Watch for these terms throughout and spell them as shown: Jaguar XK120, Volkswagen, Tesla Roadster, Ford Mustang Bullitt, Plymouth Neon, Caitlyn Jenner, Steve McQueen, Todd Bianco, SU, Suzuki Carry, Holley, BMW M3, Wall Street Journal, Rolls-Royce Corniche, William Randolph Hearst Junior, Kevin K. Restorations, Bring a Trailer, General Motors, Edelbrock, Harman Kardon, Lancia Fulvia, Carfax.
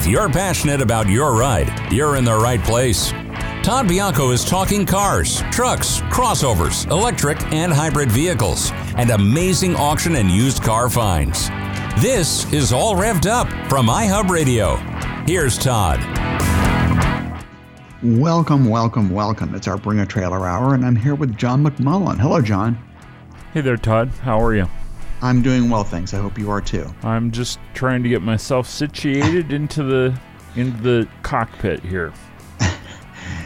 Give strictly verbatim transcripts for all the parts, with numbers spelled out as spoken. If you're passionate about your ride, you're in the right place. Todd Bianco is talking cars, trucks, crossovers, electric and hybrid vehicles, and amazing auction and used car finds. This is All Revved Up from iHub Radio. Here's Todd. Welcome, welcome, welcome. It's our Bring a Trailer Hour, and I'm here with John McMullen. Hello, John. Hey there, Todd. How are you? I'm doing well, thanks. I hope you are too. I'm just trying to get myself situated into the into the cockpit here.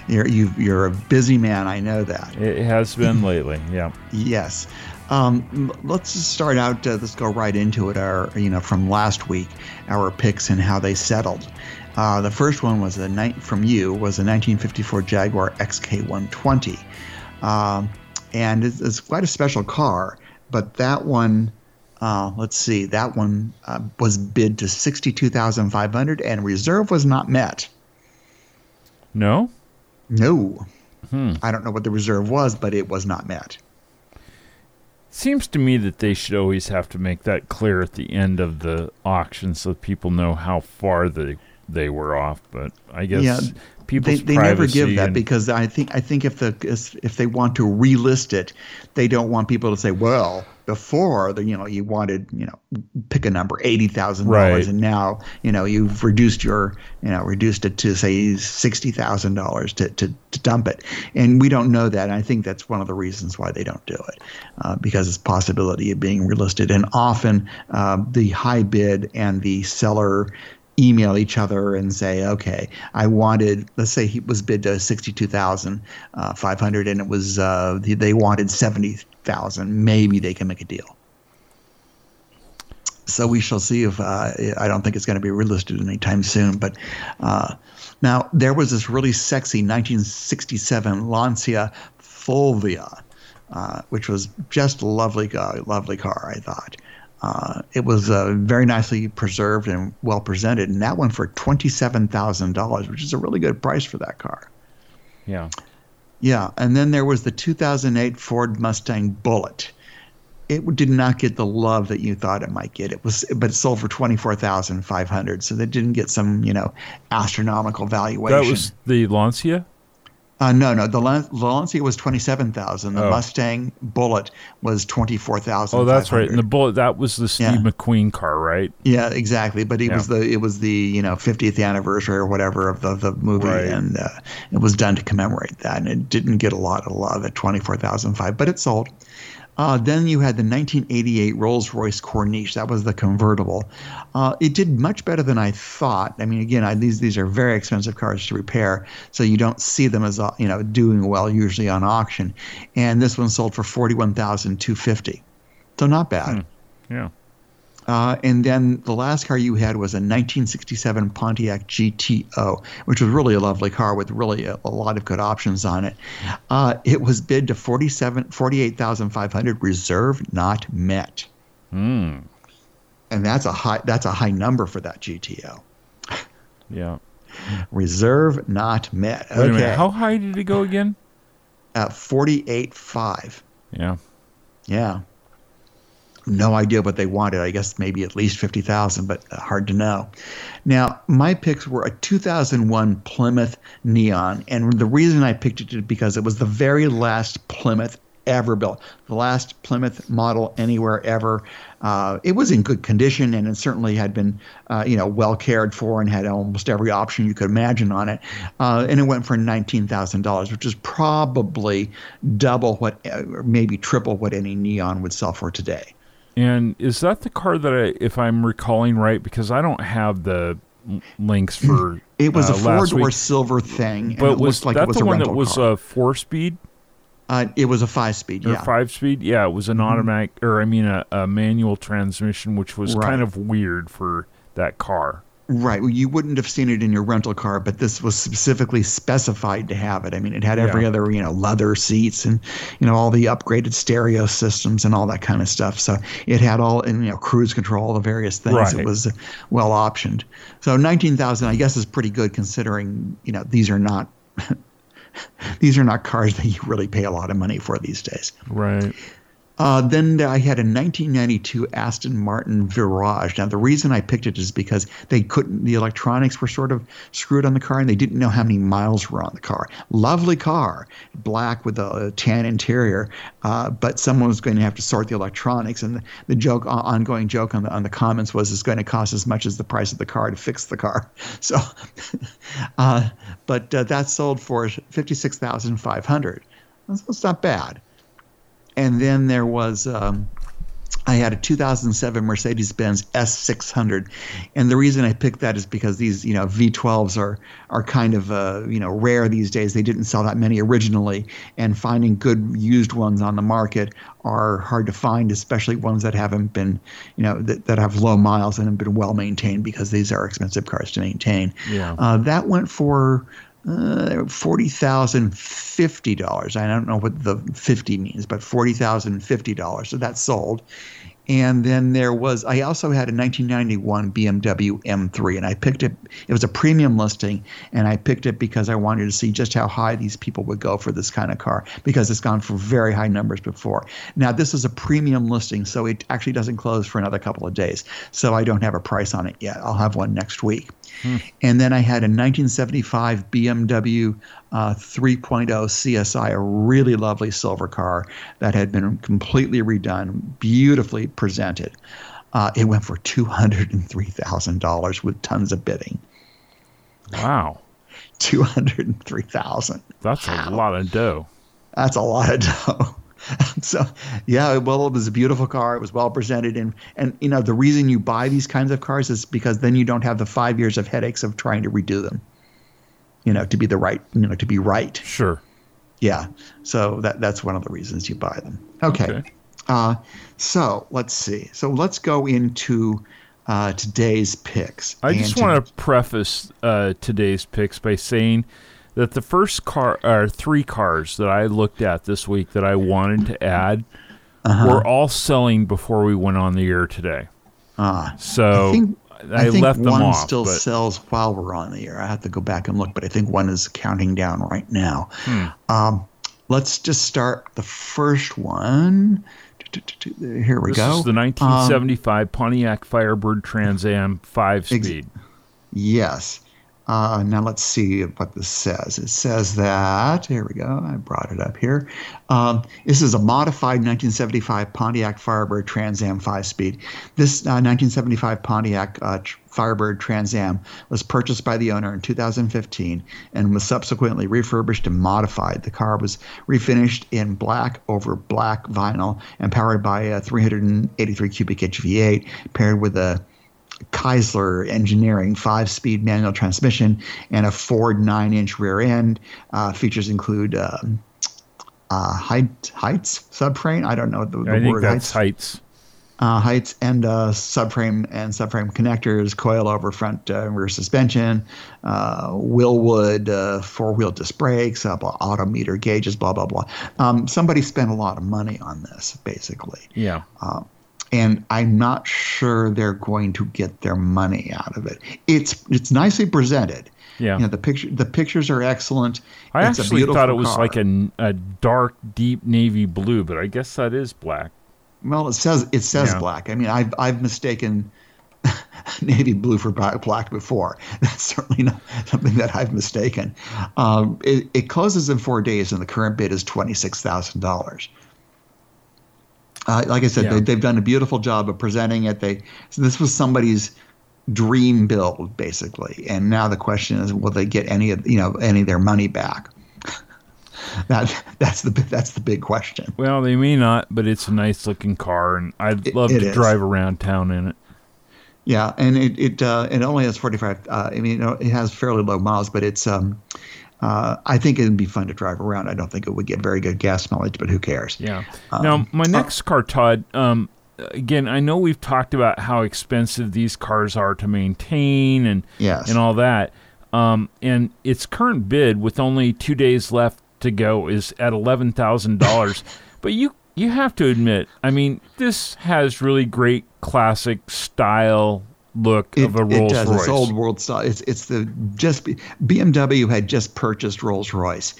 You're you, you're a busy man. I know that. It has been lately. Yeah. Yes. Um, let's just start out. Uh, let's go right into it. Our you know from last week, our picks and how they settled. Uh, the first one was the night from you was a nineteen fifty-four Jaguar X K one twenty, um, and it's, it's quite a special car. But that one, uh, let's see, that one uh, was bid to sixty-two thousand five hundred dollars, and reserve was not met. No, no, hmm. I don't know what the reserve was, but it was not met. Seems to me that they should always have to make that clear at the end of the auction so people know how far the. They were off, but I guess yeah, people's they, they never give that, because I think I think if the if they want to relist it, they don't want people to say, well, before the you know you wanted you know pick a number eighty thousand right. dollars, and now you know you've reduced your you know reduced it to say sixty thousand dollars to to dump it, and we don't know that. And I think that's one of the reasons why they don't do it, uh, because it's possibility of being relisted, and often uh, the high bid and the seller email each other and say, okay, I wanted, let's say he was bid to sixty-two thousand five hundred dollars, and it was, uh, they wanted seventy thousand dollars. Maybe they can make a deal. So we shall see if, uh, I don't think it's going to be relisted anytime soon. But uh, now there was this really sexy nineteen sixty-seven Lancia Fulvia, uh, which was just a lovely, uh, lovely car, I thought. Uh, it was uh, very nicely preserved and well presented, and that went for twenty-seven thousand dollars, which is a really good price for that car. Yeah. Yeah, and then there was the two thousand eight Ford Mustang Bullitt. It did not get the love that you thought it might get. It was, but it sold for twenty-four thousand five hundred dollars, so they didn't get some, you know, astronomical valuation. That was the Lancia? Uh, no, no. The Lancia was twenty-seven thousand. The oh. Mustang Bullitt was twenty-four thousand. Oh, that's right. And the Bullitt, that was the Steve yeah. McQueen car, right? Yeah, exactly. But it yeah. was the it was the you know fiftieth anniversary or whatever of the the movie, right. and uh, it was done to commemorate that. And it didn't get a lot of love at twenty-four thousand five, but it sold. Uh, then you had the nineteen eighty-eight Rolls-Royce Corniche. That was the convertible. Uh, it did much better than I thought. I mean, again, I, these these are very expensive cars to repair, so you don't see them as you know doing well usually on auction. And this one sold for forty-one thousand two hundred fifty dollars, so not bad. Hmm. Yeah. Uh, and then the last car you had was a nineteen sixty-seven Pontiac G T O, which was really a lovely car with really a, a lot of good options on it. Uh, it was bid to forty-eight thousand five hundred dollars, reserve not met. Mm. And that's a high that's a high number for that G T O. Yeah. Reserve not met. Okay. Wait a minute, how high did it go again? At forty-eight thousand five hundred dollars. Yeah. Yeah. No idea what they wanted. I guess maybe at least fifty thousand dollars, but hard to know. Now, my picks were a two thousand one Plymouth Neon, and the reason I picked it is because it was the very last Plymouth ever built, the last Plymouth model anywhere ever. Uh, it was in good condition, and it certainly had been, uh, you know, well cared for, and had almost every option you could imagine on it. Uh, and it went for nineteen thousand dollars, which is probably double what, or maybe triple what any Neon would sell for today. And is that the car that, I, if I'm recalling right, because I don't have the links for it was uh, a Ford or silver thing, and but it was like that it was the a one that was car. A four-speed? Uh, it was a five-speed, or yeah. five-speed, yeah. It was an automatic, mm-hmm. or I mean, a, a manual transmission, which was right. kind of weird for that car. Right. Well, you wouldn't have seen it in your rental car, but this was specifically specified to have it. I mean, it had every yeah. other, you know, leather seats and, you know, all the upgraded stereo systems and all that kind of stuff. So it had all, and, you know, cruise control, all the various things. Right. It was well optioned. So nineteen thousand dollars, I guess, is pretty good considering, you know, these are not these are not cars that you really pay a lot of money for these days. Right. Uh, then I had a nineteen ninety-two Aston Martin Virage. Now, the reason I picked it is because they couldn't – the electronics were sort of screwed on the car, and they didn't know how many miles were on the car. Lovely car, black with a tan interior, uh, but someone was going to have to sort the electronics. And the, the joke, ongoing joke on the on the comments was it's going to cost as much as the price of the car to fix the car. So, uh, but uh, that sold for fifty-six thousand five hundred dollars. So it's not bad. And then there was um, – I had a two thousand seven Mercedes-Benz S six hundred. And the reason I picked that is because these, you know, V twelves are are kind of, uh, you know, rare these days. They didn't sell that many originally. And finding good used ones on the market are hard to find, especially ones that haven't been – you know, that, that have low miles and have been well-maintained, because these are expensive cars to maintain. Yeah. Uh, that went for – Uh, forty thousand fifty dollars. I don't know what the fifty means, but forty thousand fifty dollars. So that sold. And then there was. I also had a nineteen ninety-one B M W M three, and I picked it. It was a premium listing, and I picked it because I wanted to see just how high these people would go for this kind of car, because it's gone for very high numbers before. Now this is a premium listing, so it actually doesn't close for another couple of days. So I don't have a price on it yet. I'll have one next week. Hmm. And then I had a nineteen seventy-five B M W uh, three point oh C S I, a really lovely silver car that had been completely redone, beautifully presented. Uh, it went for two hundred three thousand dollars with tons of bidding. Wow. two hundred three thousand dollars. That's wow. a lot of dough. That's a lot of dough. So, yeah, well, it was a beautiful car. It was well presented. And, and, you know, the reason you buy these kinds of cars is because then you don't have the five years of headaches of trying to redo them, you know, to be the right, you know, to be right. Sure. Yeah. So that that's one of the reasons you buy them. Okay. okay. Uh, so let's see. So let's go into uh, today's picks. I just want to preface uh, today's picks by saying that the first car, or three cars that I looked at this week that I wanted to add, uh-huh. were all selling before we went on the air today. Uh, so I, think, I, I think left them off. One still but, sells while we're on the air. I have to go back and look, but I think one is counting down right now. Hmm. Um, let's just start the first one. Here we this go. This is the nineteen seventy-five um, Pontiac Firebird Trans Am five-speed. Ex- yes. Uh, now let's see what this says. It says that, here we go, I brought it up here. Um, this is a modified nineteen seventy-five Pontiac Firebird Trans Am five-speed. This uh, nineteen seventy-five Pontiac uh, tr- Firebird Trans Am was purchased by the owner in two thousand fifteen and was subsequently refurbished and modified. The car was refinished in black over black vinyl and powered by a three hundred eighty-three cubic inch V eight paired with a Keisler Engineering five-speed manual transmission and a Ford nine-inch rear end. Uh, features include uh, uh, height, heights, subframe. I don't know the, the I word. I think that's heights. Heights, uh, heights and uh, subframe and subframe connectors, coilover front uh, rear suspension, uh, Wilwood uh, four-wheel disc brakes, uh, blah, Auto Meter gauges, blah, blah, blah. Um, somebody spent a lot of money on this, basically. Yeah. Uh, And I'm not sure they're going to get their money out of it. It's it's nicely presented. Yeah. You know, the picture the pictures are excellent. I it's actually a thought it was car. like a, a dark, deep navy blue, but I guess that is black. Well, it says it says yeah. black. I mean, I've I've mistaken navy blue for black before. That's certainly not something that I've mistaken. Um, it, it closes in four days, and the current bid is twenty six thousand dollars. Uh, like I said, yeah. they, they've done a beautiful job of presenting it. They so this was somebody's dream build, basically, and now the question is, will they get any of you know any of their money back? that that's the that's the big question. Well, they may not, but it's a nice looking car, and I'd love it, it to is. drive around town in it. Yeah, and it it uh, it only has forty-five. Uh, I mean, it has fairly low miles, but it's um, Uh, I think it would be fun to drive around. I don't think it would get very good gas mileage, but who cares? Yeah. Um, now, my next uh, car, Todd, um, again, I know we've talked about how expensive these cars are to maintain and yes. and all that. Um, and its current bid, with only two days left to go, is at eleven thousand dollars. But you, you have to admit, I mean, this has really great classic style look it, of a Rolls-Royce. It does. It's old world style. It's it's the just B M W had just purchased Rolls-Royce.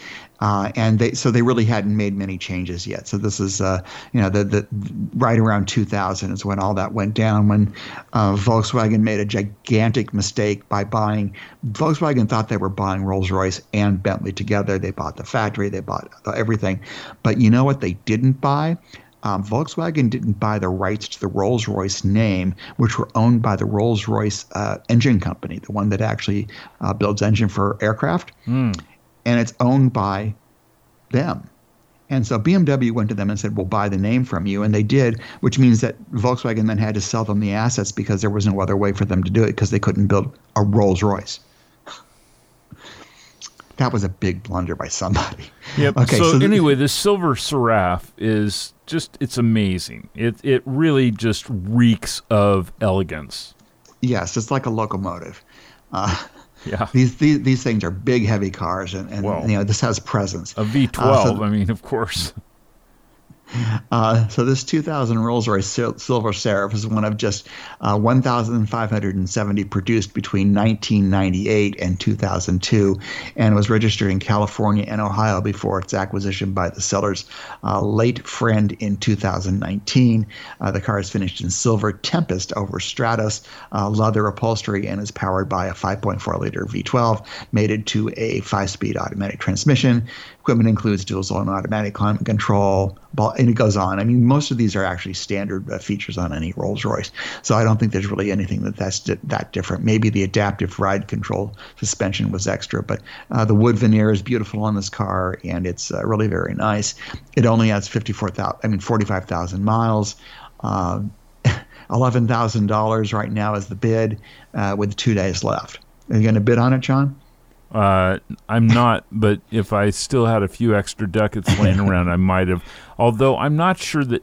Uh, and they, so they really hadn't made many changes yet. So this is, uh, you know, the, the right around two thousand is when all that went down, when uh, Volkswagen made a gigantic mistake by buying. Volkswagen thought they were buying Rolls-Royce and Bentley together. They bought the factory, they bought everything. But you know what they didn't buy? Um, Volkswagen didn't buy the rights to the Rolls-Royce name, which were owned by the Rolls-Royce uh, engine company, the one that actually uh, builds engine for aircraft. Mm. And it's owned by them. And so B M W went to them and said, we'll buy the name from you. And they did, which means that Volkswagen then had to sell them the assets because there was no other way for them to do it because they couldn't build a Rolls-Royce. That was a big blunder by somebody. Yep. Okay, so, so th- anyway, the Silver Seraph is just, it's amazing. It it really just reeks of elegance. Yes, it's like a locomotive. Uh, yeah. These, these these things are big, heavy cars, and, and you know, this has presence. A V twelve, uh, so, I mean, of course. Uh, so this two thousand Rolls-Royce Sil- Silver Seraph is one of just uh, one thousand five hundred seventy produced between nineteen ninety-eight and two thousand two, and was registered in California and Ohio before its acquisition by the seller's uh, late friend in two thousand nineteen. Uh, the car is finished in silver Tempest over Stratos uh, leather upholstery and is powered by a five point four liter V twelve mated to a five-speed automatic transmission. Equipment includes dual-zone automatic climate control, and it goes on. I mean, most of these are actually standard uh, features on any Rolls-Royce. So I don't think there's really anything that that's di- that different. Maybe the adaptive ride control suspension was extra, but uh, the wood veneer is beautiful on this car, and it's uh, really very nice. It only has fifty-four thousand, I mean, forty-five thousand miles. Uh, eleven thousand dollars right now is the bid, uh, with two days left. Are you going to bid on it, John? Uh, I'm not, but if I still had a few extra ducats laying around, I might have. Although I'm not sure that,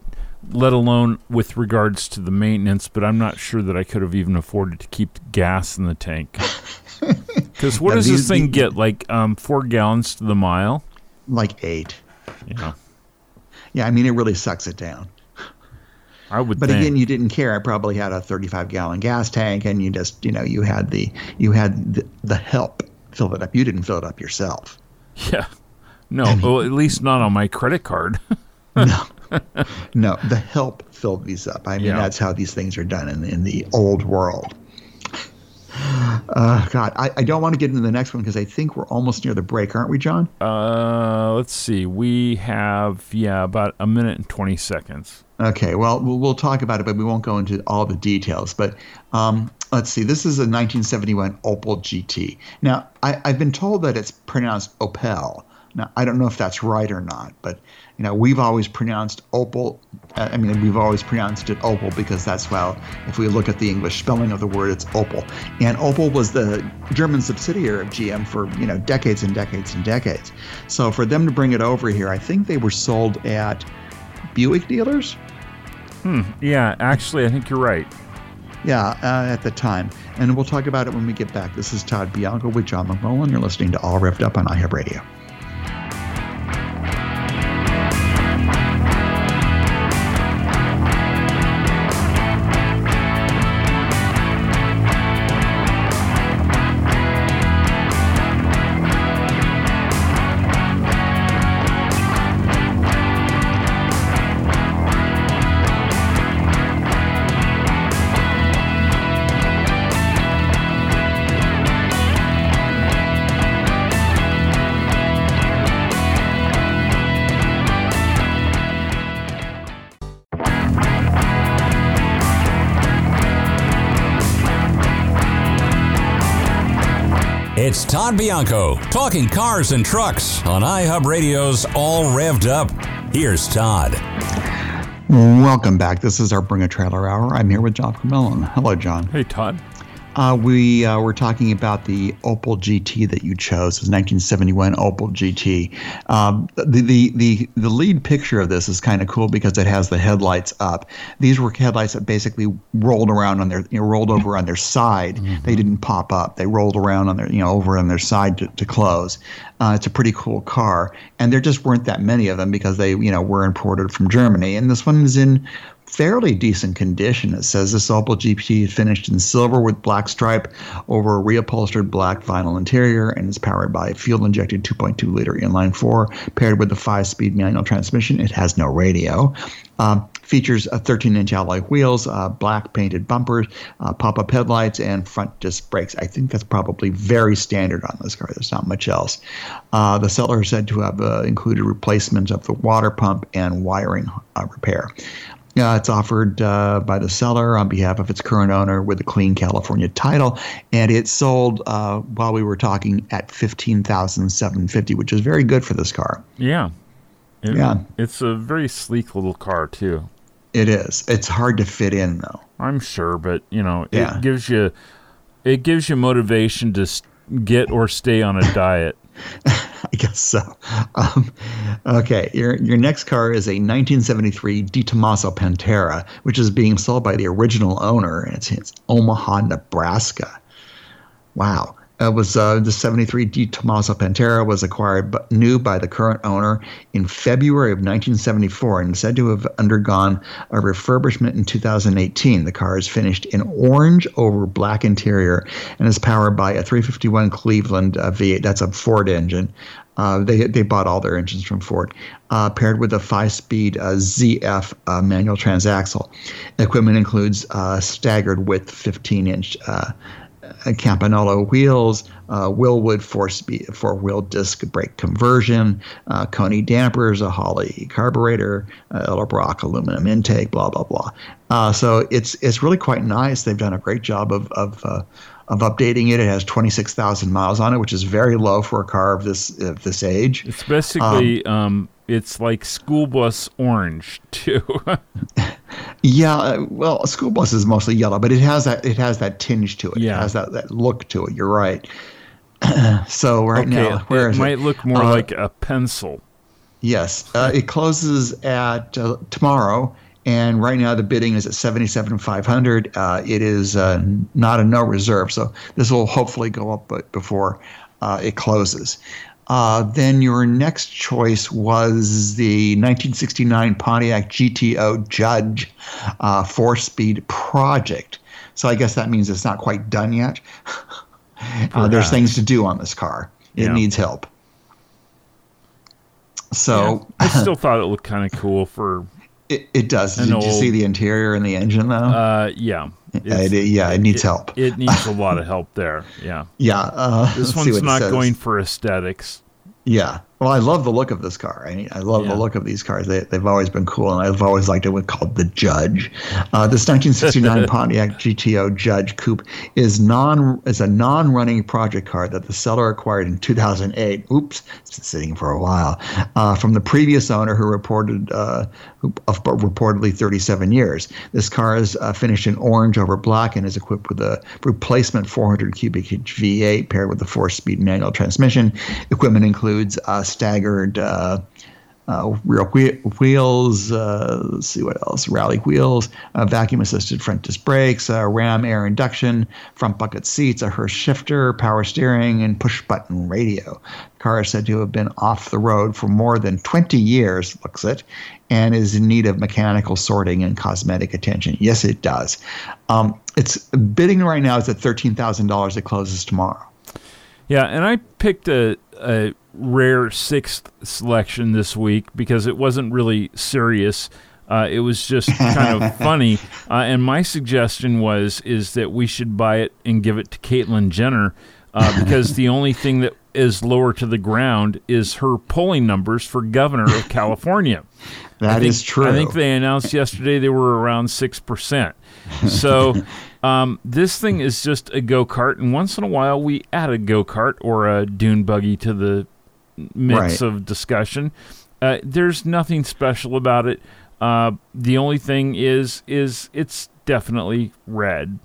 let alone with regards to the maintenance, but I'm not sure that I could have even afforded to keep gas in the tank. Because what now, does these, this thing these, get? Like um, four gallons to the mile? Like eight. Yeah. Yeah, I mean, it really sucks it down. I would but think. Again, you didn't care. I probably had a thirty-five gallon gas tank, and you just, you know, you had the you had the, the help. Fill it up. You didn't fill it up yourself. Yeah. No, I mean, well, at least not on my credit card. no. No, the help filled these up. I mean, yeah. That's how these things are done in, in the old world. Uh, God, I, I don't want to get into the next one because I think we're almost near the break, aren't we, John? Uh, let's see. We have, yeah, about a minute and twenty seconds. Okay, well, we'll talk about it, but we won't go into all the details. But um, let's see. This is a nineteen seventy-one Opel G T. Now, I, I've been told that it's pronounced Opel. Now, I don't know if that's right or not, but you know, we've always pronounced Opel. Uh, I mean, we've always pronounced it Opel because that's, well, if we look at the English spelling of the word, it's Opel. And Opel was the German subsidiary of G M for, you know, decades and decades and decades. So for them to bring it over here, I think they were sold at Buick dealers. Hmm. Yeah, actually, I think you're right. Yeah, uh, at the time. And we'll talk about it when we get back. This is Todd Bianco with John McMullen. You're listening to All Revved Up on iHub Radio. It's Todd Bianco, talking cars and trucks on iHub Radio's All Revved Up. Here's Todd. Welcome back. This is our Bring a Trailer Hour. I'm here with John McMullen. Hello, John. Hey, Todd. Uh, we uh, were talking about the Opel G T that you chose. It was nineteen seventy-one Opel G T. Um, the, the, the, the lead picture of this is kind of cool because it has the headlights up. These were headlights that basically rolled around on their, you know, rolled over on their side. Mm-hmm. They didn't pop up. They rolled around on their, you know, over on their side to, to close. Uh, it's a pretty cool car. And there just weren't that many of them because they, you know, were imported from Germany. And this one is in fairly decent condition. It says this Opel G T finished in silver with black stripe over a reupholstered black vinyl interior and is powered by a fuel-injected two point two liter inline-four paired with a five-speed manual transmission. It has no radio. Uh, features a thirteen inch alloy wheels, uh, black painted bumpers, uh, pop-up headlights, and front disc brakes. I think that's probably very standard on this car. There's not much else. Uh, the seller is said to have uh, included replacement of the water pump and wiring uh, repair. Uh, it's offered uh, by the seller on behalf of its current owner with a clean California title, and it sold uh, while we were talking at fifteen thousand seven hundred fifty dollars, which is very good for this car. Yeah. It, yeah. It's a very sleek little car, too. It is. It's hard to fit in, though. I'm sure, but, you know, it yeah. gives you it gives you motivation to get or stay on a diet. I guess so. Um, okay, your your next car is a nineteen seventy-three De Tomaso Pantera, which is being sold by the original owner, and it's in Omaha, Nebraska. Wow. It was uh, the seventy-three De Tomaso Pantera was acquired but new by the current owner in February of nineteen seventy-four and said to have undergone a refurbishment in two thousand eighteen. The car is finished in orange over black interior and is powered by a three fifty-one Cleveland uh, V eight. That's a Ford engine. Uh, they they bought all their engines from Ford, uh, paired with a five-speed uh, Z F uh, manual transaxle. The equipment includes uh, staggered width fifteen inch uh Campagnolo wheels, uh, Wilwood four-speed, four-wheel disc brake conversion, uh, Coney dampers, a Holley carburetor, uh, Edelbrock aluminum intake, blah blah blah. Uh, so it's it's really quite nice. They've done a great job of of uh, of updating it. It has twenty-six thousand miles on it, which is very low for a car of this of this age. It's basically um, um, it's like school bus orange too. Yeah, well, a school bus is mostly yellow, but it has that it has that tinge to it. Yeah. It has that, that look to it. You're right. So right okay, now, where it is might it? look more uh, like a pencil. Yes, uh, it closes at uh, tomorrow, and right now the bidding is at seventy-seven thousand five hundred dollars. Uh, it is uh, not a no reserve, so this will hopefully go up before uh, it closes. Uh, then your next choice was the nineteen sixty-nine Pontiac G T O Judge uh, four-speed project. So I guess that means it's not quite done yet. uh, there's things to do on this car. It yeah. needs help. So yeah. I still thought it looked kind of cool for it. It does. Did old, you see the interior and the engine though? Uh, yeah. It, yeah, it needs it, help. It needs a lot of help there. Yeah. Yeah. Uh, this one's not going for aesthetics. Yeah. Well, I love the look of this car. I, I love yeah. the look of these cars. They, they've always been cool, and I've always liked it. What's called the Judge. Uh, this nineteen sixty-nine Pontiac G T O Judge Coupe is non is a non-running project car that the seller acquired in two thousand eight. Oops, it's been sitting for a while uh, from the previous owner, who reported uh, who, of reportedly thirty-seven years. This car is uh, finished in orange over black and is equipped with a replacement four hundred cubic inch V eight paired with a four-speed manual transmission. Equipment includes uh, staggered uh, uh, rear whe- wheels, uh, let's see what else, rally wheels, uh, vacuum-assisted front disc brakes, uh, Ram air induction, front bucket seats, a Hurst shifter, power steering, and push-button radio. The car is said to have been off the road for more than twenty years, looks it, and is in need of mechanical sorting and cosmetic attention. Yes, it does. Um, it's bidding right now is at thirteen thousand dollars. It closes tomorrow. Yeah, and I picked a, a rare sixth selection this week because it wasn't really serious. Uh, it was just kind of funny. Uh, and my suggestion was is that we should buy it and give it to Caitlyn Jenner uh, because the only thing that is lower to the ground is her polling numbers for governor of California. That think, is true. I think they announced yesterday they were around six percent. So um, this thing is just a go-kart, and once in a while we add a go-kart or a dune buggy to the mix right. of discussion. Uh, there's nothing special about it. Uh, the only thing is is it's definitely red.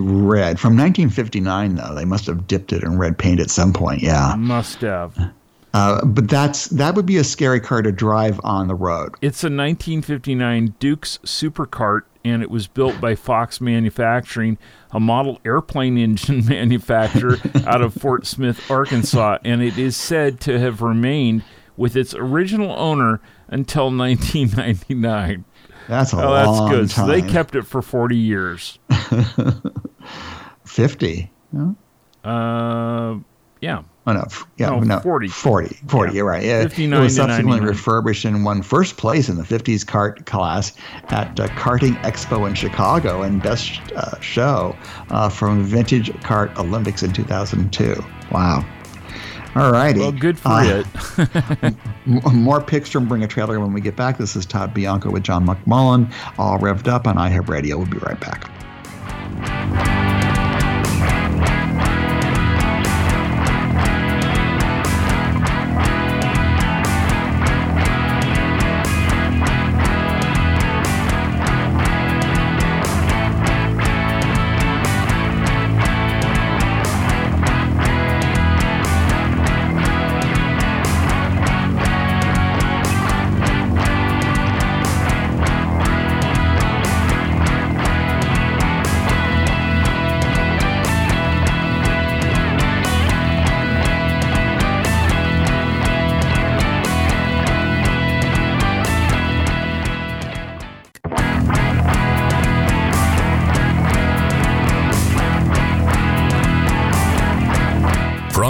Red. From nineteen fifty-nine, though, they must have dipped it in red paint at some point, yeah. Must have. Uh, but that's that would be a scary car to drive on the road. It's a nineteen fifty-nine Dukes Supercart, and it was built by Fox Manufacturing, a model airplane engine manufacturer out of Fort Smith, Arkansas, and it is said to have remained with its original owner until nineteen ninety-nine. That's a oh, that's long good. time. So they kept it for forty years. fifty No? Uh, yeah. Oh, no. Yeah, no, no. forty. forty. forty. Yeah. You're right. Yeah. It was subsequently refurbished and won first place in the fifties kart class at uh, Karting Expo in Chicago and Best uh, Show uh, from Vintage Kart Olympics in two thousand two. Wow. All righty. Well, good for uh, it. More picks from Bring a Trailer when we get back. This is Todd Bianco with John McMullen, All Revved Up on iHub Radio. We'll be right back.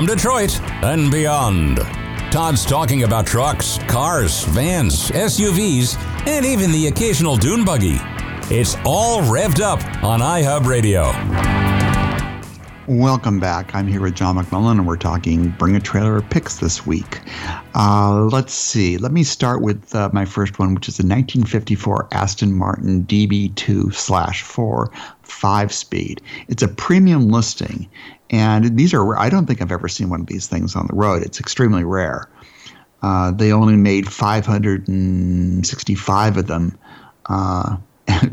Detroit and beyond. Todd's talking about trucks, cars, vans, S U Vs, and even the occasional dune buggy. It's All Revved Up on iHub Radio. Welcome back. I'm here with John McMullen, and we're talking Bring a Trailer picks this week. Uh, let's see. Let me start with uh, my first one, which is a nineteen fifty-four Aston Martin D B two slash four five-speed. It's a premium listing, and these are – I don't think I've ever seen one of these things on the road. It's extremely rare. Uh, they only made five hundred sixty-five of them uh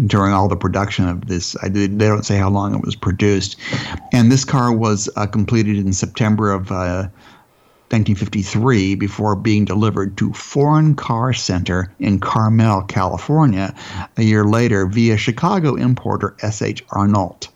during all the production of this. I did, they don't say how long it was produced. And this car was uh, completed in September of uh, nineteen fifty-three before being delivered to Foreign Car Center in Carmel, California, a year later via Chicago importer S H Arnold.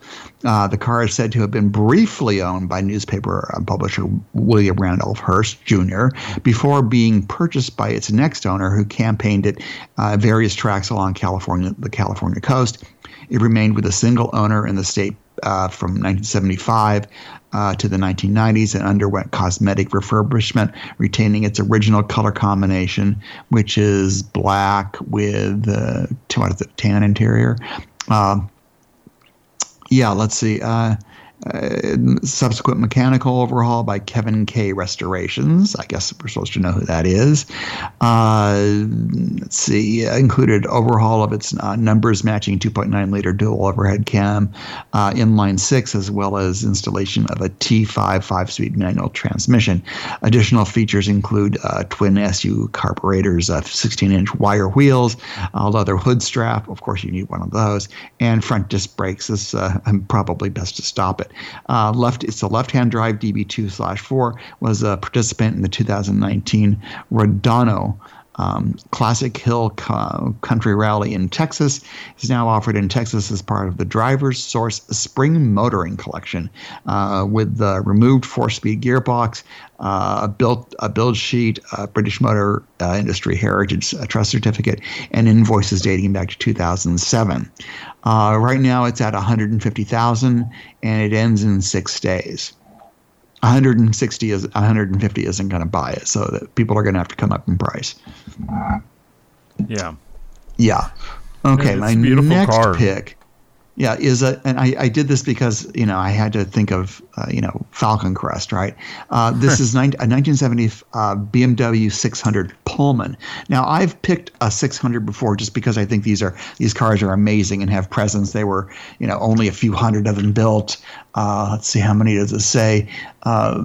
Uh, the car is said to have been briefly owned by newspaper publisher William Randolph Hearst Junior before being purchased by its next owner, who campaigned at uh, various tracks along California, the California coast. It remained with a single owner in the state uh, from nineteen seventy-five uh, to the nineteen nineties and underwent cosmetic refurbishment, retaining its original color combination, which is black with uh, what is it, tan interior. Uh, Yeah, let's see. Uh, uh, subsequent mechanical overhaul by Kevin K. Restorations. I guess we're supposed to know who that is. Uh, let's see. Uh, included overhaul of its uh, numbers matching two point nine liter dual overhead cam, uh, inline six, as well as installation of a T five five-speed manual transmission. Additional features include uh, twin S U carburetors, uh, sixteen inch wire wheels, a leather hood strap. Of course, you need one of those. And front disc brakes. This uh, I'm probably best to stop it. Uh, left, it's a left-hand drive D B two slash four, was a participant in the two thousand nineteen Redondo um, Classic Hill Co- Country Rally in Texas. It's now offered in Texas as part of the Driver's Source Spring Motoring Collection uh, with the removed four-speed gearbox, uh, a, built, a build sheet, a British Motor uh, Industry Heritage a Trust Certificate, and invoices dating back to two thousand seven. Uh, right now, it's at one hundred fifty thousand dollars, and it ends in six days. one hundred sixty is one hundred fifty isn't going to buy it, so that people are going to have to come up in price. Yeah, yeah. Okay, it's my a beautiful next car. pick. Yeah, is a and I, I did this because you know I had to think of uh, you know Falcon Crest, right? Uh, this is nine, a nineteen seventy uh, B M W six hundred Pullman. Now I've picked a six hundred before just because I think these are these cars are amazing and have presence. They were you know only a few hundred of them built. Uh, let's see, how many does it say? Uh,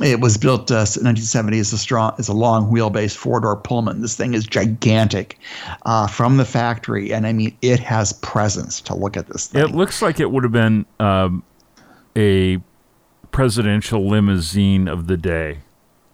It was built uh, in nineteen seventy as a strong, as a long wheelbase four door Pullman. This thing is gigantic uh, from the factory, and I mean it has presence to look at this thing. It looks like it would have been um, a presidential limousine of the day.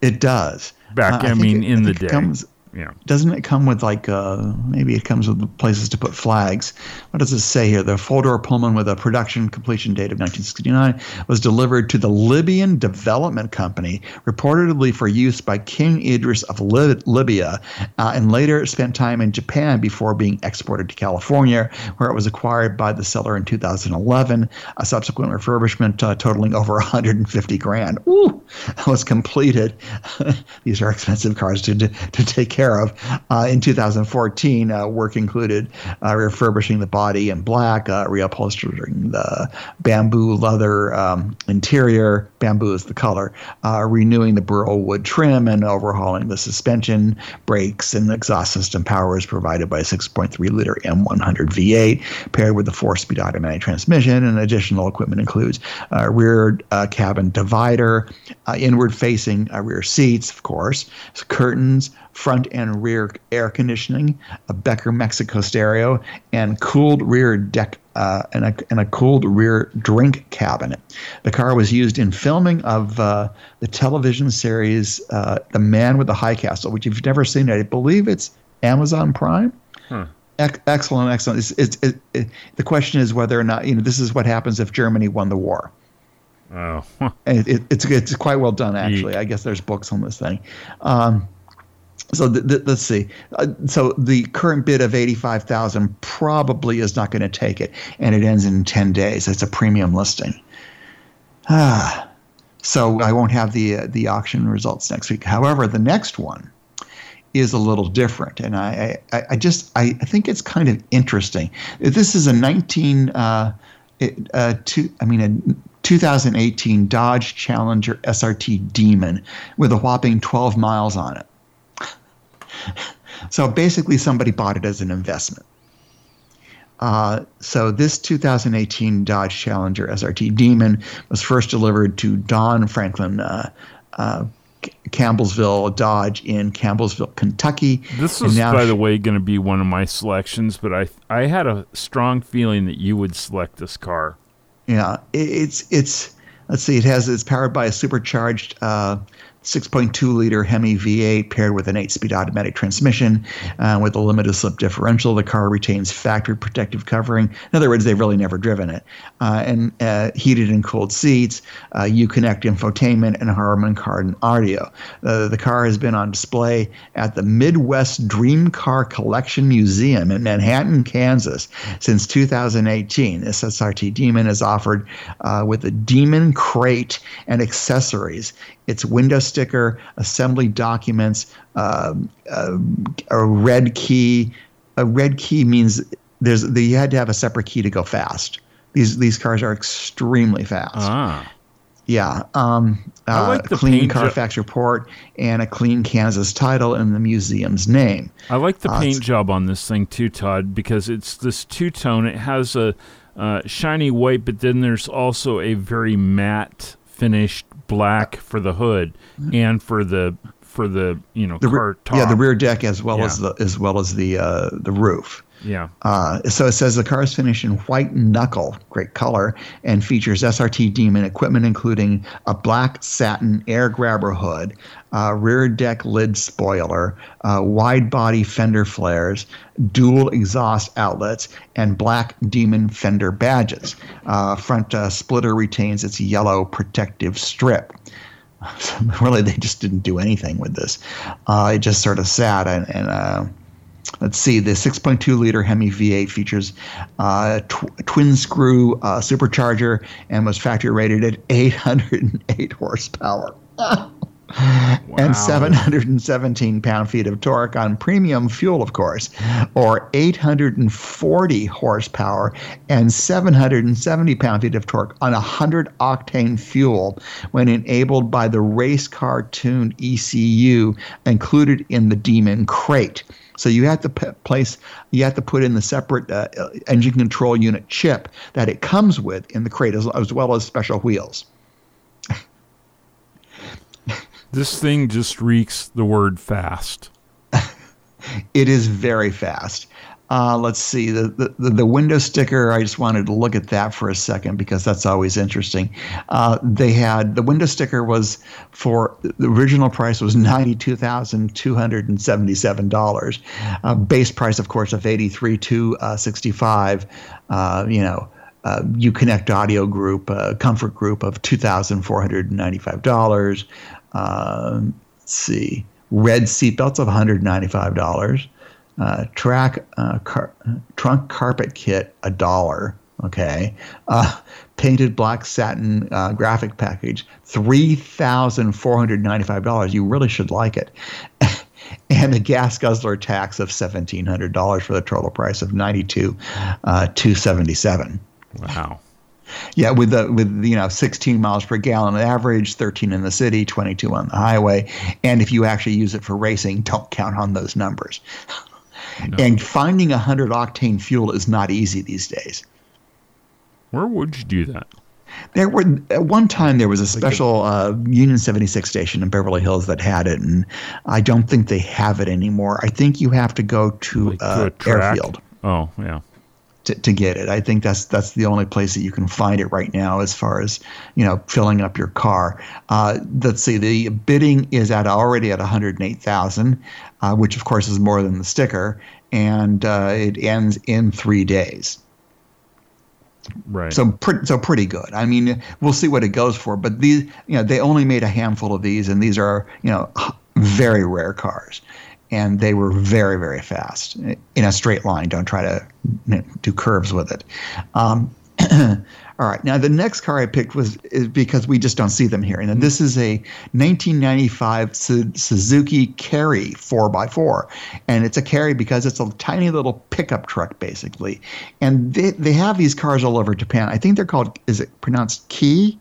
It does. Back, uh, I, I mean, it, in I the day, it comes, Yeah. Doesn't it come with like uh maybe it comes with places to put flags? What does it say here? The four-door Pullman with a production completion date of nineteen sixty-nine was delivered to the Libyan Development Company, reportedly for use by King Idris of Lib- Libya, uh, and later spent time in Japan before being exported to California, where it was acquired by the seller in two thousand eleven. A subsequent refurbishment uh, totaling over one hundred fifty grand. Ooh, that was completed. These are expensive cars to to, to take care of. Uh, in two thousand fourteen, uh, work included uh, refurbishing the body in black, uh, reupholstering the bamboo leather um, interior. Bamboo is the color. Uh, renewing the burl wood trim and overhauling the suspension, brakes, and the exhaust system. Power is provided by a six point three liter M one hundred V eight paired with a four-speed automatic transmission. And additional equipment includes uh, rear uh, cabin divider, uh, inward-facing uh, rear seats, of course, curtains, front and rear air conditioning, a Becker Mexico stereo, and cooled rear deck uh, and, a, and a cooled rear drink cabinet. The car was used in filming of uh, the television series uh, The Man with the High Castle, which if you've never seen it, I believe it's Amazon Prime. Huh. Ec- excellent, excellent. It's, it's, it, it, the question is whether or not, you know, this is what happens if Germany won the war. Oh, huh. And it, it, it's it's quite well done, actually. Yeet. I guess there's books on this thing. Um, So th- th- let's see. Uh, so the current bid of eighty-five thousand probably is not going to take it, and it ends in ten days. It's a premium listing. Ah, so I won't have the uh, the auction results next week. However, the next one is a little different, and I I, I just I, I think it's kind of interesting. This is a nineteen uh, it, uh two I mean a. two thousand eighteen Dodge Challenger S R T Demon with a whopping twelve miles on it. So basically somebody bought it as an investment. Uh, so this two thousand eighteen Dodge Challenger S R T Demon was first delivered to Don Franklin uh, uh, Campbellsville Dodge in Campbellsville, Kentucky. This is, by the way, going to be one of my selections, but I I had a strong feeling that you would select this car. Yeah, it, it's it's let's see, it has it's powered by a supercharged uh, six point two liter Hemi V eight paired with an eight-speed automatic transmission uh, with a limited slip differential. The car retains factory protective covering. In other words, they've really never driven it. Uh, and uh, heated and cooled seats, uh, UConnect infotainment, and Harman Kardon audio. Uh, the car has been on display at the Midwest Dream Car Collection Museum in Manhattan, Kansas since two thousand eighteen. This S R T Demon is offered uh, with a Demon crate and accessories. Its window sticker, assembly documents, uh, uh, a red key. A red key means there's the, you had to have a separate key to go fast. These these cars are extremely fast. Ah. Yeah. Um, uh, I like the a clean Carfax jo- report and a clean Kansas title in the museum's name. I like the paint uh, job on this thing too, Todd, because it's this two-tone. It has a uh, shiny white, but then there's also a very matte finished black for the hood and for the for the you know the car top. Yeah, the rear deck as well yeah. as the as well as the uh, the roof. Yeah. Uh, so it says the car is finished in white knuckle, great color, and features S R T Demon equipment including a black satin air grabber hood, uh, rear deck lid spoiler, uh, wide body fender flares, dual exhaust outlets, and black Demon fender badges. Uh, front uh, splitter retains its yellow protective strip. Really, they just didn't do anything with this. Uh, it just sort of sat and... and uh, let's see, the six point two liter Hemi V eight features uh, tw- twin-screw uh, supercharger and was factory rated at eight hundred eight horsepower. Wow. And seven hundred seventeen pound-feet of torque on premium fuel, of course, or eight hundred forty horsepower and seven hundred seventy pound-feet of torque on one hundred octane fuel when enabled by the race car-tuned E C U included in the Demon crate. So you have to p- place, you have to put in the separate uh, engine control unit chip that it comes with in the crate, as, as well as special wheels. This thing just reeks the word fast. It is very fast. Uh, let's see, the, the the window sticker, I just wanted to look at that for a second because that's always interesting. Uh, they had, the window sticker was for, the original price was ninety-two thousand two hundred seventy-seven dollars. Uh, base price, of course, of eighty-three thousand two hundred sixty-five dollars, uh, you know. Uh, UConnect Audio Group, uh, Comfort Group of two thousand four hundred ninety-five dollars. Uh, let's see, Red Seatbelts of one hundred ninety-five dollars. Uh, track uh, car- Trunk Carpet Kit, a dollar. Okay. Uh, painted black satin uh, graphic package, three thousand four hundred ninety-five dollars. You really should like it. And the gas guzzler tax of one thousand seven hundred dollars for the total price of ninety-two thousand two hundred seventy-seven dollars. Uh, Wow. Yeah, with the with you know sixteen miles per gallon on average, thirteen in the city, twenty-two on the highway, and if you actually use it for racing, don't count on those numbers. No. And finding a hundred octane fuel is not easy these days. Where would you do that? There were at one time there was a special uh, Union seventy-six station in Beverly Hills that had it, and I don't think they have it anymore. I think you have to go to, like uh, to a airfield. Oh yeah. To, to get it. I think that's that's the only place that you can find it right now as far as, you know, filling up your car. Uh, let's see, the bidding is at already at one hundred eight thousand dollars, uh, which of course is more than the sticker, and uh, it ends in three days. Right. So pretty, so pretty good. I mean, we'll see what it goes for, but these, you know, they only made a handful of these, and these are, you know, very rare cars. And they were very, very fast in a straight line. Don't try to you know, do curves with it. Um, all right. Now, the next car I picked was is because we just don't see them here. And this is a nineteen ninety-five Su- Suzuki Carry four by four. And it's a Carry because it's a tiny little pickup truck, basically. And they, they have these cars all over Japan. I think they're called, is it pronounced Kei?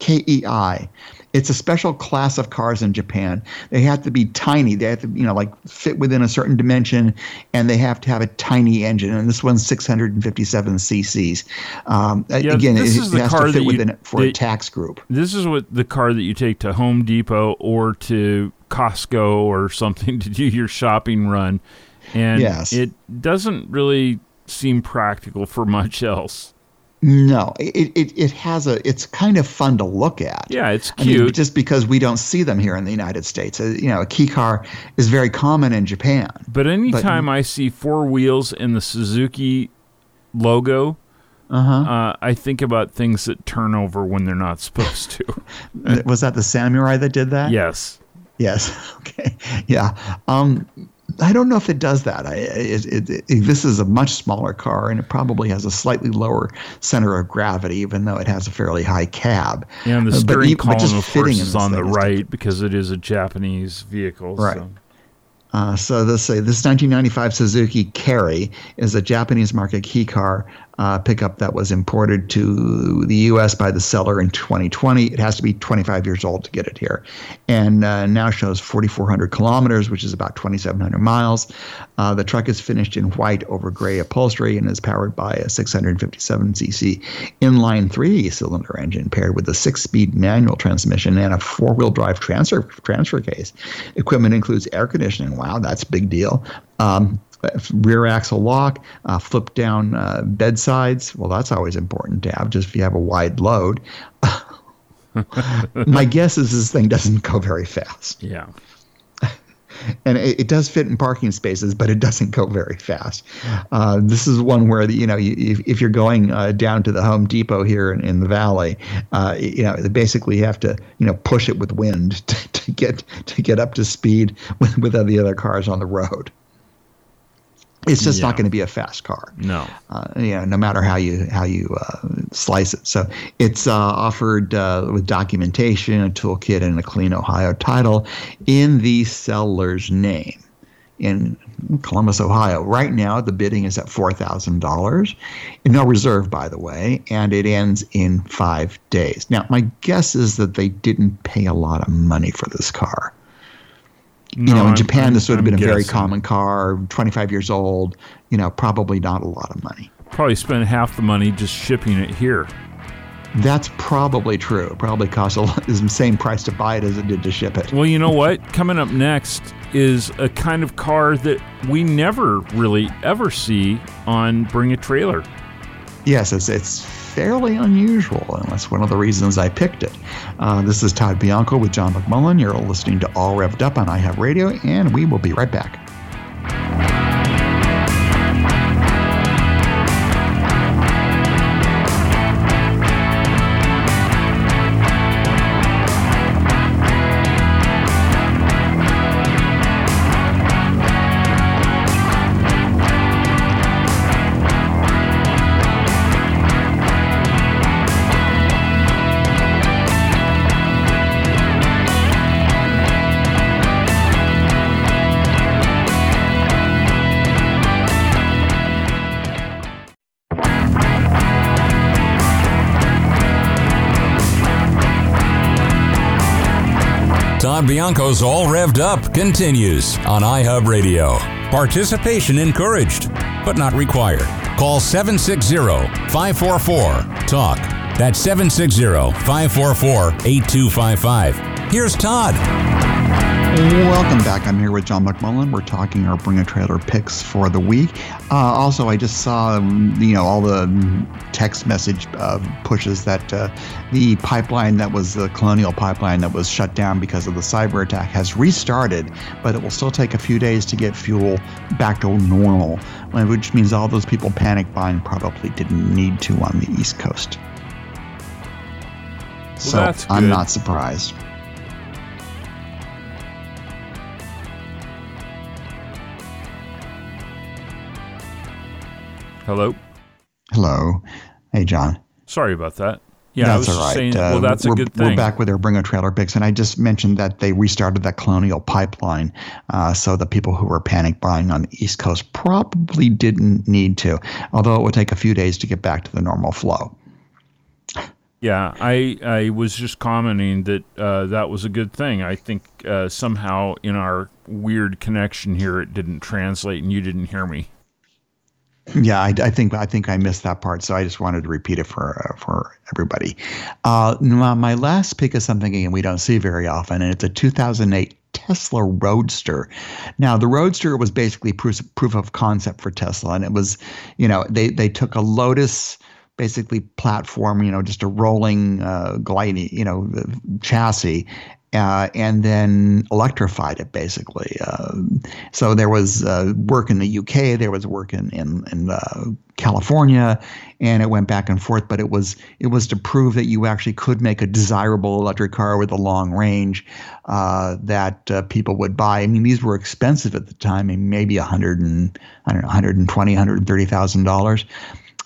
K E I. It's a special class of cars in Japan. They have to be tiny. They have to, you know, like fit within a certain dimension, and they have to have a tiny engine. And this one's six hundred fifty-seven cc's. Um, yeah, again, this it, is the it has car to fit that within you, it for they, a tax group. This is what the car that you take to Home Depot or to Costco or something to do your shopping run. And yes. It doesn't really seem practical for much else. No, it, it it has a. It's kind of fun to look at. Yeah, it's cute. I mean, just because we don't see them here in the United States, you know, a kei car is very common in Japan. But anytime but, I see four wheels in the Suzuki logo, uh-huh. uh, I think about things that turn over when they're not supposed to. Was that the Samurai that did that? Yes. Yes. Okay. Yeah. Um. I don't know if it does that. I, it, it, it, this is a much smaller car, and it probably has a slightly lower center of gravity, even though it has a fairly high cab. Yeah, and the steering uh, but, column, but of course, is on the right is because it is a Japanese vehicle. Right. So. Uh, so let's say this nineteen ninety-five Suzuki Carry is a Japanese market kei car uh, pickup that was imported to the U S by the seller in twenty twenty. It has to be twenty-five years old to get it here, and uh, now shows four thousand four hundred kilometers, which is about two thousand seven hundred miles. Uh, the truck is finished in white over gray upholstery and is powered by a six hundred fifty-seven cc inline three-cylinder engine paired with a six-speed manual transmission and a four-wheel drive transfer transfer case. Equipment includes air conditioning. Wow, that's a big deal. Um, rear axle lock, uh, flip down uh, bed sides. Well, that's always important to have, just if you have a wide load. My guess is this thing doesn't go very fast. Yeah. And it, it does fit in parking spaces, but it doesn't go very fast. Uh, this is one where, the, you know, you, if, if you're going uh, down to the Home Depot here in, in the valley, uh, you know, basically you have to, you know, push it with wind to, to get to get up to speed with, with the other cars on the road. It's just yeah. not going to be a fast car. No, uh, you know, no matter how you how you uh, slice it. So it's uh, offered uh, with documentation, a toolkit, and a clean Ohio title in the seller's name in Columbus, Ohio. Right now, the bidding is at four thousand dollars, no reserve, by the way, and it ends in five days. Now, my guess is that they didn't pay a lot of money for this car. You no, know, in Japan, I'm, this would have I'm been a guessing. very common car, twenty-five years old, you know, probably not a lot of money. Probably spent half the money just shipping it here. That's probably true. Probably costs a lot, is the same price to buy it as it did to ship it. Well, you know what? Coming up next is a kind of car that we never really ever see on Bring a Trailer. Yes, it's it's fairly unusual, and that's one of the reasons I picked it. Uh, this is Todd Bianco with John McMullen. You're listening to All Revved Up on iHub Radio, and we will be right back. Todd Bianco's All Revved Up continues on iHub Radio. Participation encouraged, but not required. Call seven six zero, five four four, T A L K. That's seven six zero, five four four, eight two five five. Here's Todd. Welcome back. I'm here with John McMullen. We're talking our Bring a Trailer picks for the week. Uh, also, I just saw, um, you know, all the text message uh, pushes that uh, the pipeline that was the Colonial Pipeline that was shut down because of the cyber attack has restarted, but it will still take a few days to get fuel back to normal, which means all those people panic buying probably didn't need to on the East Coast. Well, so that's good. I'm not surprised. Hello? Hello. Hey, John. Sorry about that. Yeah, that's I was just all right. saying, well, that's uh, a good thing. We're back with our Bring a Trailer picks, and I just mentioned that they restarted that Colonial Pipeline, uh, so the people who were panic buying on the East Coast probably didn't need to, although it would take a few days to get back to the normal flow. Yeah, I I was just commenting that uh, that was a good thing. I think uh, somehow in our weird connection here, it didn't translate, and you didn't hear me. Yeah, I, I think I think I missed that part, so I just wanted to repeat it for uh, for everybody. Uh, my last pick is something again we don't see very often, and it's a two thousand eight Tesla Roadster. Now, the Roadster was basically proof, proof of concept for Tesla, and it was, you know, they they took a Lotus basically platform, you know, just a rolling uh, gliding, you know, chassis. Uh, and then electrified it, basically. Uh, so there was uh, work in the U K, there was work in in, in uh, California, and it went back and forth. But it was it was to prove that you actually could make a desirable electric car with a long range uh, that uh, people would buy. I mean, these were expensive at the time, I mean, maybe a hundred and I don't know, hundred and twenty, hundred and thirty thousand dollars.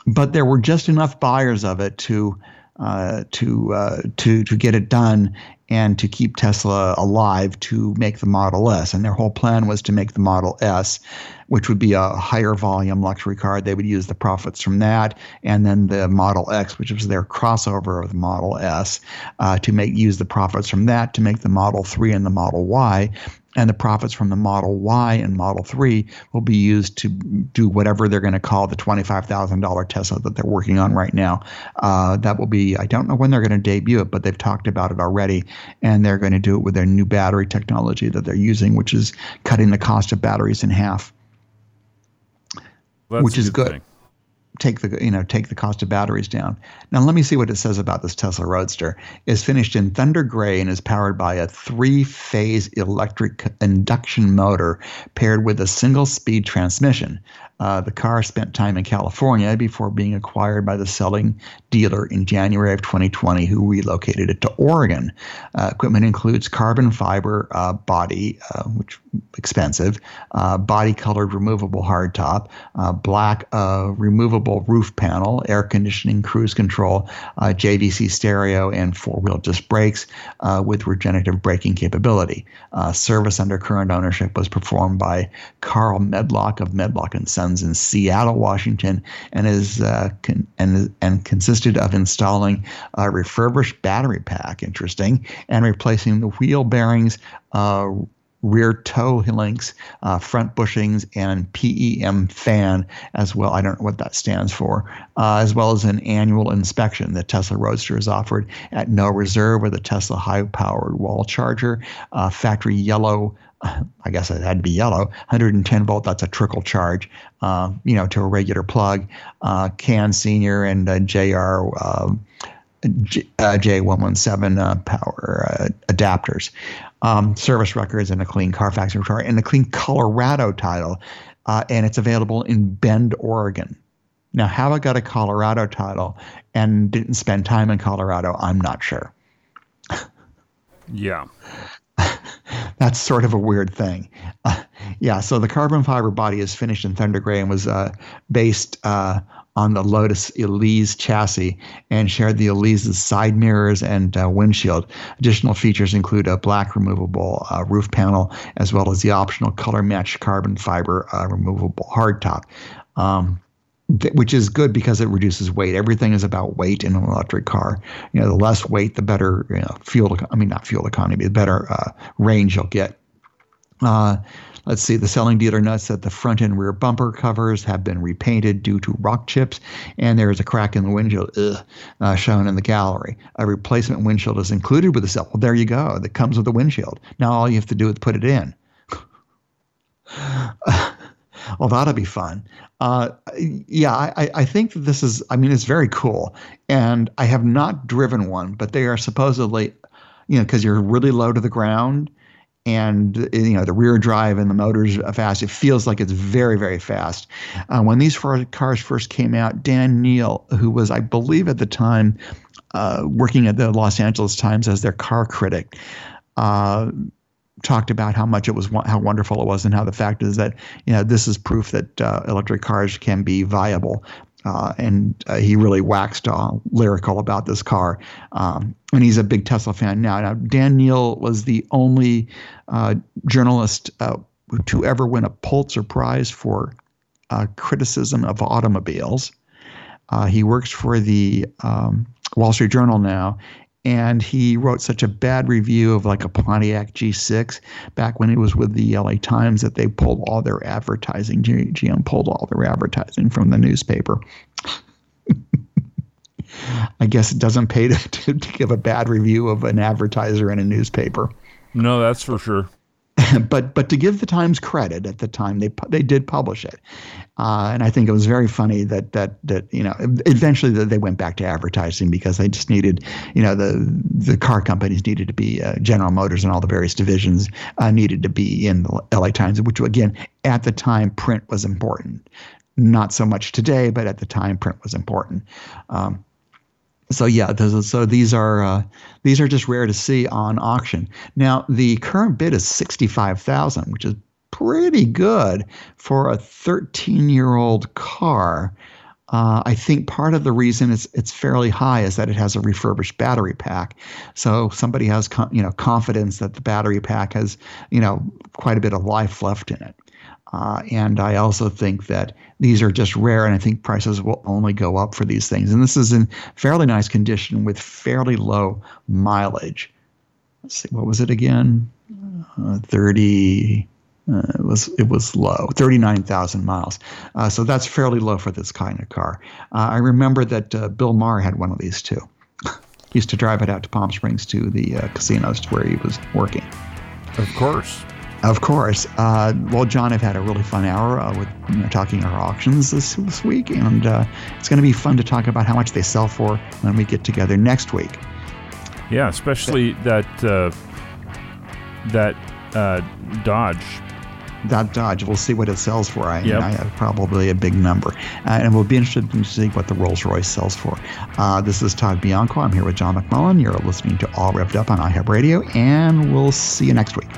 But there were just enough buyers of it to uh, to uh, to to get it done. And to keep Tesla alive to make the Model S. And their whole plan was to make the Model S, which would be a higher volume luxury car. They would use the profits from that. And then the Model X, which was their crossover of the Model S, uh, to make use the profits from that to make the Model three and the Model Y. And the profits from the Model Y and Model three will be used to do whatever they're going to call the twenty-five thousand dollars Tesla that they're working on right now. Uh, that will be, I don't know when they're going to debut it, but they've talked about it already. And they're going to do it with their new battery technology that they're using, which is cutting the cost of batteries in half, well, which is good. Thing. Take the you know take the cost of batteries down. Now let me see what it says about this Tesla Roadster. It's finished in thunder gray and is powered by a three-phase electric induction motor paired with a single-speed transmission. Uh, the car spent time in California before being acquired by the selling dealer in January of twenty twenty, who relocated it to Oregon. Uh, equipment includes carbon fiber uh, body, uh, which expensive, uh, body-colored removable hardtop, uh, black uh, removable roof panel, air conditioning, cruise control, uh, J V C stereo, and four-wheel disc brakes uh, with regenerative braking capability. Uh, service under current ownership was performed by Carl Medlock of Medlock and Sons in Seattle, Washington, and is uh, con- and and consisted of installing a refurbished battery pack, interesting, and replacing the wheel bearings, uh, rear toe links, uh, front bushings, and P E M fan as well. I don't know what that stands for, uh, as well as an annual inspection. The Tesla Roadster is offered at no reserve with a Tesla high-powered wall charger, uh, factory yellow, I guess it had to be yellow, one hundred ten volt, that's a trickle charge, uh, you know, to a regular plug, uh, Can Senior and uh, J R, uh, J, uh, J one seventeen uh, power uh, adapters, um, service records, and a clean Carfax inventory, and a clean Colorado title, uh, and it's available in Bend, Oregon. Now, how I got a Colorado title and didn't spend time in Colorado, I'm not sure. Yeah. That's sort of a weird thing. Uh, yeah, so the carbon fiber body is finished in Thunder Gray and was uh, based uh, on the Lotus Elise chassis and shared the Elise's side mirrors and uh, windshield. Additional features include a black removable uh, roof panel, as well as the optional color-matched carbon fiber uh, removable hardtop. Um Th- which is good because it reduces weight. Everything is about weight in an electric car. You know, the less weight, the better, you know, fuel, I mean, not fuel economy, the better uh, range you'll get. Uh, let's see, the selling dealer notes that the front and rear bumper covers have been repainted due to rock chips, and there is a crack in the windshield ugh, uh, shown in the gallery. A replacement windshield is included with the set. Well, there you go. That comes with the windshield. Now all you have to do is put it in. Well, that'll be fun. Uh, yeah, I, I think this is, I mean, it's very cool. And I have not driven one, but they are supposedly, you know, because you're really low to the ground and, you know, the rear drive and the motor's fast. It feels like it's very, very fast. Uh, when these cars first came out, Dan Neil, who was, I believe at the time, uh, working at the Los Angeles Times as their car critic, uh, talked about how much it was, how wonderful it was, and how the fact is that, you know, this is proof that uh, electric cars can be viable. Uh, and uh, he really waxed uh, lyrical about this car. Um, and he's a big Tesla fan now. Now, Dan Neil was the only uh, journalist uh, to ever win a Pulitzer Prize for uh, criticism of automobiles. Uh, he works for the um, Wall Street Journal now. And he wrote such a bad review of like a Pontiac G six back when it was with the L A Times that they pulled all their advertising. G M pulled all their advertising from the newspaper. I guess it doesn't pay to, to, to give a bad review of an advertiser in a newspaper. No, that's for sure. But but to give the Times credit, at the time they they did publish it, uh, and I think it was very funny that that that you know eventually that they went back to advertising because they just needed, you know, the the car companies needed to be uh, General Motors and all the various divisions uh, needed to be in the L A Times, which again at the time print was important, not so much today, but at the time print was important. Um, So yeah, so these are uh, these are just rare to see on auction. Now the current bid is sixty-five thousand dollars, which is pretty good for a thirteen-year-old car. Uh, I think part of the reason it's it's fairly high is that it has a refurbished battery pack. So somebody has com- you know confidence that the battery pack has you know quite a bit of life left in it. Uh, and I also think that these are just rare, and I think prices will only go up for these things. And this is in fairly nice condition with fairly low mileage. Let's see, what was it again? Uh, Thirty. Uh, it was it was low, thirty-nine thousand miles. Uh, so that's fairly low for this kind of car. Uh, I remember that uh, Bill Maher had one of these too. He used to drive it out to Palm Springs to the uh, casinos where he was working. Of course. Of course. Uh, well, John, I've had a really fun hour uh, with you know, talking our auctions this, this week, and uh, it's going to be fun to talk about how much they sell for when we get together next week. Yeah, especially that that, uh, that uh, Dodge. That Dodge. We'll see what it sells for. I, yep. I have probably a big number. Uh, and we'll be interested to see what the Rolls-Royce sells for. Uh, this is Todd Bianco. I'm here with John McMullen. You're listening to All Revved Up on iHub Radio, and we'll see you next week.